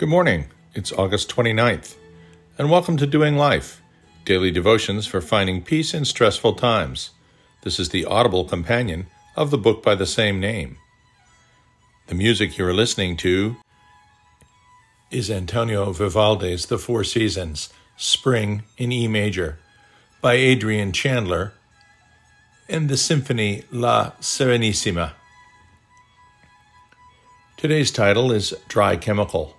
Good morning. It's August 29th, and welcome to Doing Life, daily devotions for finding peace in stressful times. This is the audible companion of the book by the same name. The music you are listening to is Antonio Vivaldi's The Four Seasons, Spring in E Major, by Adrian Chandler, and the symphony La Serenissima. Today's title is Dry Chemical.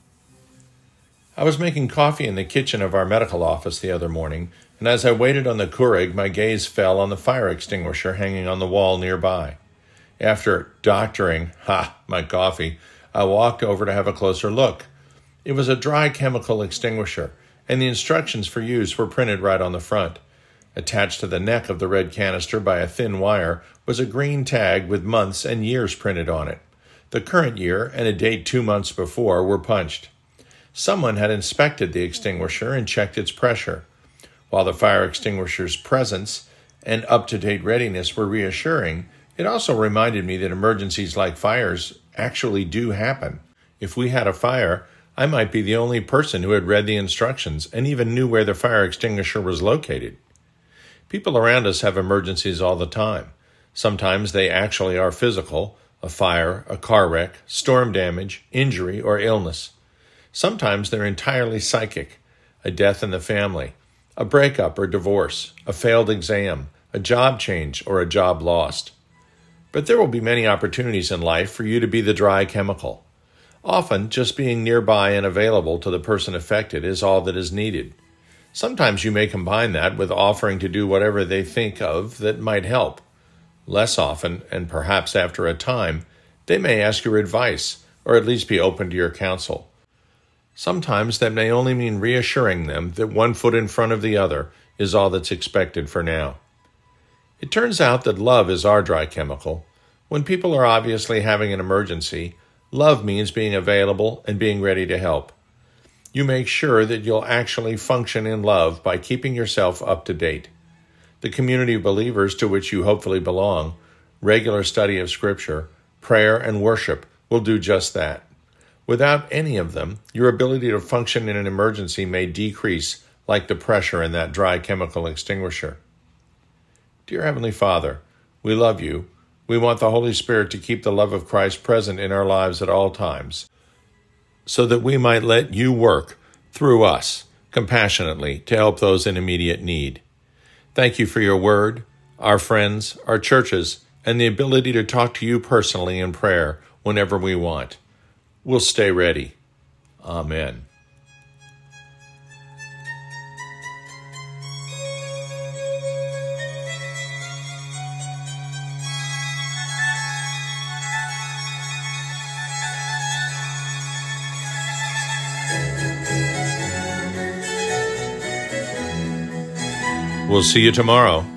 I was making coffee in the kitchen of our medical office the other morning, and as I waited on the Keurig, my gaze fell on the fire extinguisher hanging on the wall nearby. After doctoring, my coffee, I walked over to have a closer look. It was a dry chemical extinguisher, and the instructions for use were printed right on the front. Attached to the neck of the red canister by a thin wire was a green tag with months and years printed on it. The current year and a date 2 months before were punched. Someone had inspected the extinguisher and checked its pressure. While the fire extinguisher's presence and up-to-date readiness were reassuring, it also reminded me that emergencies like fires actually do happen. If we had a fire, I might be the only person who had read the instructions and even knew where the fire extinguisher was located. People around us have emergencies all the time. Sometimes they actually are physical: a fire, a car wreck, storm damage, injury, or illness. Sometimes they're entirely psychic: a death in the family, a breakup or divorce, a failed exam, a job change, or a job lost. But there will be many opportunities in life for you to be the dry chemical. Often, just being nearby and available to the person affected is all that is needed. Sometimes you may combine that with offering to do whatever they think of that might help. Less often, and perhaps after a time, they may ask your advice, or at least be open to your counsel. Sometimes that may only mean reassuring them that one foot in front of the other is all that's expected for now. It turns out that love is our dry chemical. When people are obviously having an emergency, love means being available and being ready to help. You make sure that you'll actually function in love by keeping yourself up to date. The community of believers to which you hopefully belong, regular study of Scripture, prayer, and worship will do just that. Without any of them, your ability to function in an emergency may decrease like the pressure in that dry chemical extinguisher. Dear Heavenly Father, we love you. We want the Holy Spirit to keep the love of Christ present in our lives at all times, so that we might let you work through us compassionately to help those in immediate need. Thank you for your word, our friends, our churches, and the ability to talk to you personally in prayer whenever we want. We'll stay ready. Amen. We'll see you tomorrow.